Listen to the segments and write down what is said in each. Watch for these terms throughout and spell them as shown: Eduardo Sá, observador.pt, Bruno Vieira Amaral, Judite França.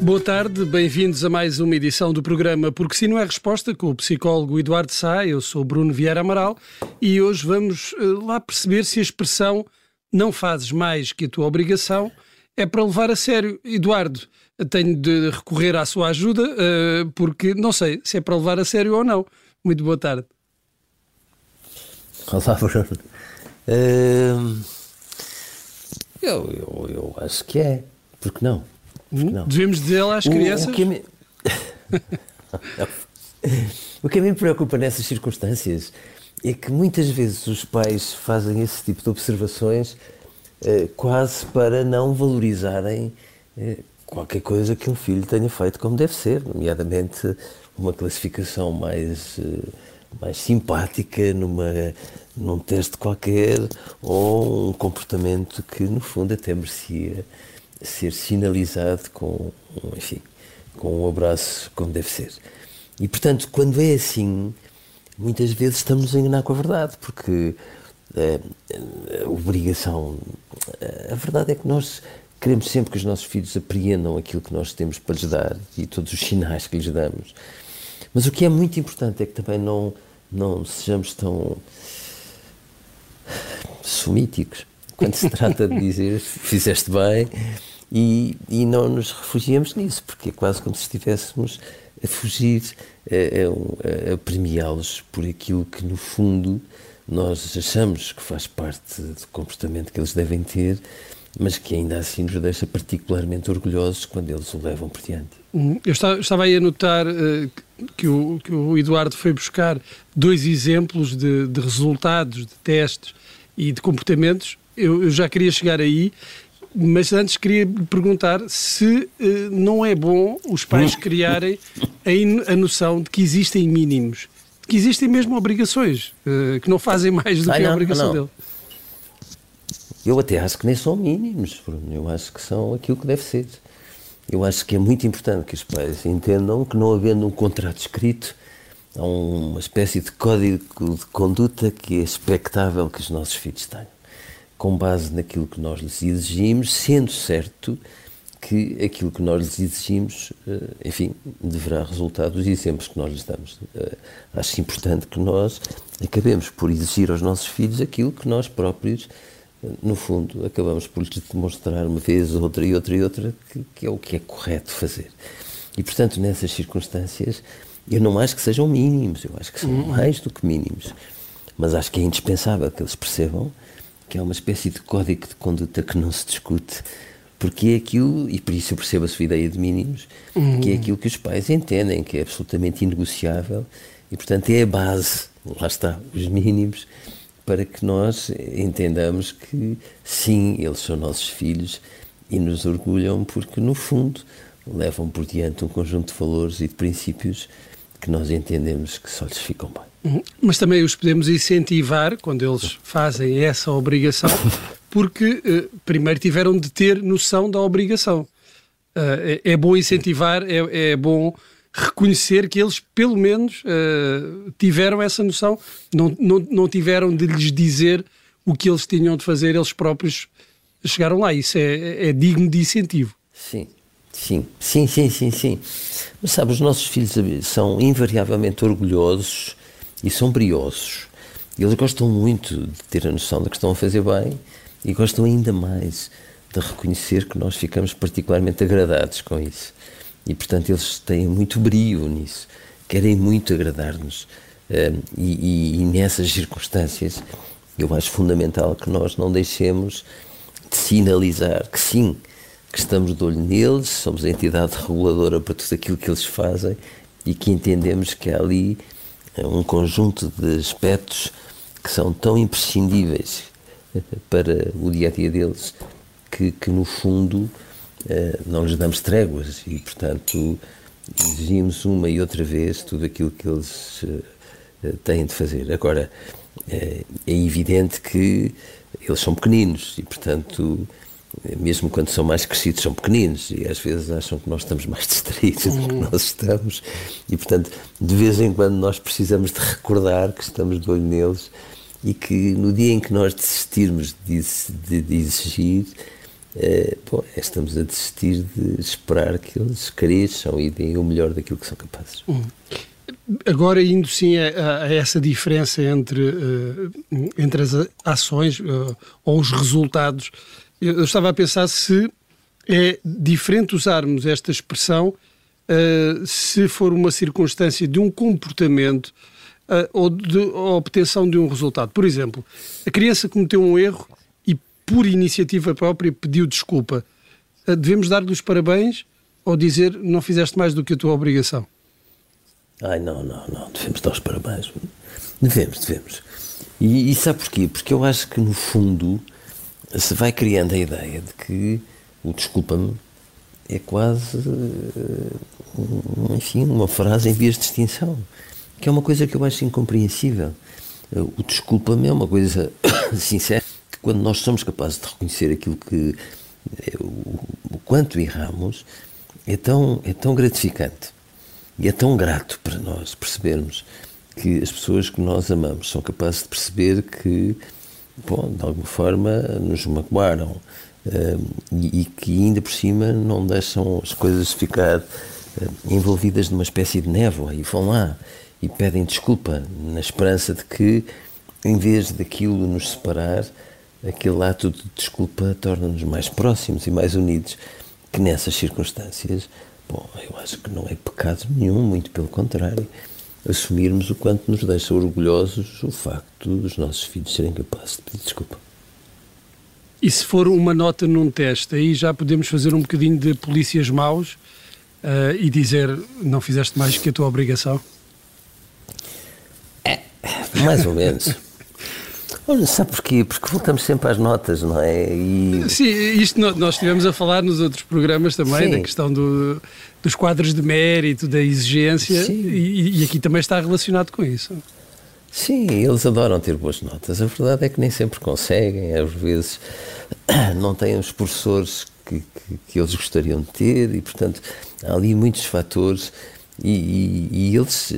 Boa tarde, bem-vindos a mais uma edição do programa Porque Se Não É Resposta, com o psicólogo Eduardo Sá. Eu sou Bruno Vieira Amaral e hoje vamos lá perceber se a expressão "não fazes mais que a tua obrigação" é para levar a sério. Eduardo, tenho de recorrer à sua ajuda porque não sei se é para levar a sério ou não. Muito boa tarde. Olá, Bruno. Eu acho que é. Porque não? Não. Devemos dizê-la às crianças? O que a mim me preocupa nessas circunstâncias é que muitas vezes os pais fazem esse tipo de observações quase para não valorizarem qualquer coisa que um filho tenha feito como deve ser, nomeadamente uma classificação mais simpática num teste qualquer, ou um comportamento que no fundo até merecia ser sinalizado com um abraço como deve ser. E, portanto, quando é assim, muitas vezes estamos a enganar com a verdade, porque a obrigação... A verdade é que nós queremos sempre que os nossos filhos apreendam aquilo que nós temos para lhes dar e todos os sinais que lhes damos. Mas o que é muito importante é que também não sejamos tão sumíticos quando se trata de dizer "fizeste bem", e não nos refugiemos nisso, porque é quase como se estivéssemos a fugir, a premiá-los por aquilo que no fundo nós achamos que faz parte do comportamento que eles devem ter, mas que ainda assim nos deixa particularmente orgulhosos quando eles o levam por diante. Eu estava aí a notar que o Eduardo foi buscar dois exemplos de resultados, de testes e de comportamentos. Eu já queria chegar aí, mas antes queria perguntar se não é bom os pais criarem a noção de que existem mínimos, que existem mesmo obrigações, que não fazem mais do que a obrigação dele. Eu até acho que nem são mínimos, eu acho que são aquilo que deve ser. Eu acho que é muito importante que os pais entendam que, não havendo um contrato escrito, há uma espécie de código de conduta que é expectável que os nossos filhos tenham, com base naquilo que nós lhes exigimos, sendo certo que aquilo que nós lhes exigimos, enfim, deverá resultar dos exemplos que nós lhes damos. Acho importante que nós acabemos por exigir aos nossos filhos aquilo que nós próprios, no fundo, acabamos por lhes demonstrar uma vez, outra, que é o que é correto fazer. E, portanto, nessas circunstâncias, eu não acho que sejam mínimos, eu acho que são mais do que mínimos, mas acho que é indispensável que eles percebam que é uma espécie de código de conduta que não se discute, porque é aquilo, e por isso eu percebo a sua ideia de mínimos, que é aquilo que os pais entendem, que é absolutamente inegociável, e portanto é a base, lá está, os mínimos, para que nós entendamos que sim, eles são nossos filhos e nos orgulham porque no fundo levam por diante um conjunto de valores e de princípios que nós entendemos que só lhes ficam bem. Mas também os podemos incentivar quando eles fazem essa obrigação, porque primeiro tiveram de ter noção da obrigação. É bom incentivar, é bom reconhecer que eles, pelo menos, tiveram essa noção. Não tiveram de lhes dizer o que eles tinham de fazer, eles próprios chegaram lá. Isso é digno de incentivo. Sim. Mas sabe, os nossos filhos são invariavelmente orgulhosos e sombriosos. Eles gostam muito de ter a noção de que estão a fazer bem e gostam ainda mais de reconhecer que nós ficamos particularmente agradados com isso. E, portanto, eles têm muito brio nisso, querem muito agradar-nos. E nessas circunstâncias Eu acho fundamental que nós não deixemos de sinalizar que sim, que estamos de olho neles, somos a entidade reguladora para tudo aquilo que eles fazem e que entendemos que há ali um conjunto de aspectos que são tão imprescindíveis para o dia-a-dia deles que no fundo não lhes damos tréguas e, portanto, exigimos uma e outra vez tudo aquilo que eles têm de fazer. Agora, é evidente que eles são pequeninos e, portanto, mesmo quando são mais crescidos, são pequeninos e às vezes acham que nós estamos mais distraídos do que nós estamos e, portanto, de vez em quando nós precisamos de recordar que estamos de olho neles e que no dia em que nós desistirmos de exigir, estamos a desistir de esperar que eles cresçam e deem o melhor daquilo que são capazes. Agora, indo sim a essa diferença entre as ações ou os resultados, eu estava a pensar se é diferente usarmos esta expressão se for uma circunstância de um comportamento ou de obtenção de um resultado. Por exemplo, a criança cometeu um erro e por iniciativa própria pediu desculpa. Devemos dar-lhe os parabéns ou dizer não fizeste mais do que a tua obrigação? Ai, não, devemos dar os parabéns. Devemos. E sabe porquê? Porque eu acho que no fundo se vai criando a ideia de que o desculpa-me é quase, enfim, uma frase em vias de extinção, que é uma coisa que eu acho incompreensível. O desculpa-me é uma coisa sincera, que quando nós somos capazes de reconhecer aquilo que o quanto erramos, é tão gratificante e é tão grato para nós percebermos que as pessoas que nós amamos são capazes de perceber que, de alguma forma, nos magoaram e que ainda por cima não deixam as coisas ficar envolvidas numa espécie de névoa e vão lá e pedem desculpa na esperança de que, em vez daquilo nos separar, aquele ato de desculpa torna-nos mais próximos e mais unidos, que nessas circunstâncias, eu acho que não é pecado nenhum, muito pelo contrário, assumirmos o quanto nos deixa orgulhosos o facto dos nossos filhos serem capazes de pedir desculpa. E se for uma nota num teste, aí já podemos fazer um bocadinho de polícias maus e dizer, não fizeste mais que a tua obrigação? Mais ou menos. Olha, sabe porquê? Porque voltamos sempre às notas, não é? Sim, isto nós estivemos a falar nos outros programas também, da questão dos quadros de mérito, da exigência, e aqui também está relacionado com isso. Sim, eles adoram ter boas notas. A verdade é que nem sempre conseguem, às vezes não têm os professores que eles gostariam de ter, e portanto há ali muitos fatores. E eles,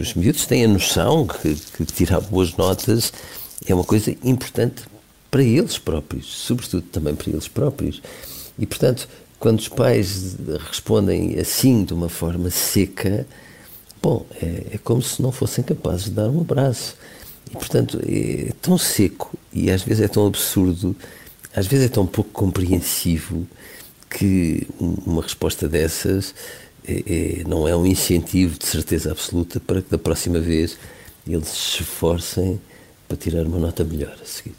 os miúdos, têm a noção que tirar boas notas é uma coisa importante para eles próprios, sobretudo também para eles próprios. E, portanto, quando os pais respondem assim, de uma forma seca, é como se não fossem capazes de dar um abraço. E, portanto, é tão seco e às vezes é tão absurdo, às vezes é tão pouco compreensivo que uma resposta dessas não é um incentivo de certeza absoluta para que da próxima vez eles se esforcem para tirar uma nota melhor a seguir.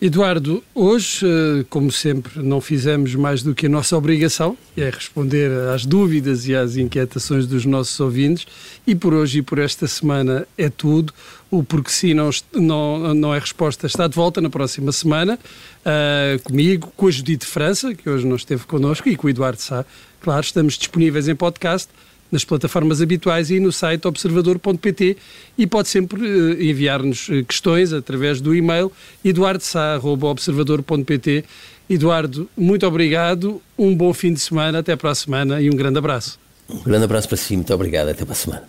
Eduardo, hoje, como sempre, não fizemos mais do que a nossa obrigação, que é responder às dúvidas e às inquietações dos nossos ouvintes, e por hoje e por esta semana é tudo. O Porque Sim não é Resposta está de volta na próxima semana, comigo, com a Judite França, que hoje não esteve connosco, e com o Eduardo Sá. Claro, estamos disponíveis em podcast, nas plataformas habituais e no site observador.pt, e pode sempre enviar-nos questões através do e-mail eduardo.sa@observador.pt. Eduardo, muito obrigado, um bom fim de semana, até para a semana e um grande abraço. Um grande abraço para si, muito obrigado, até para a semana.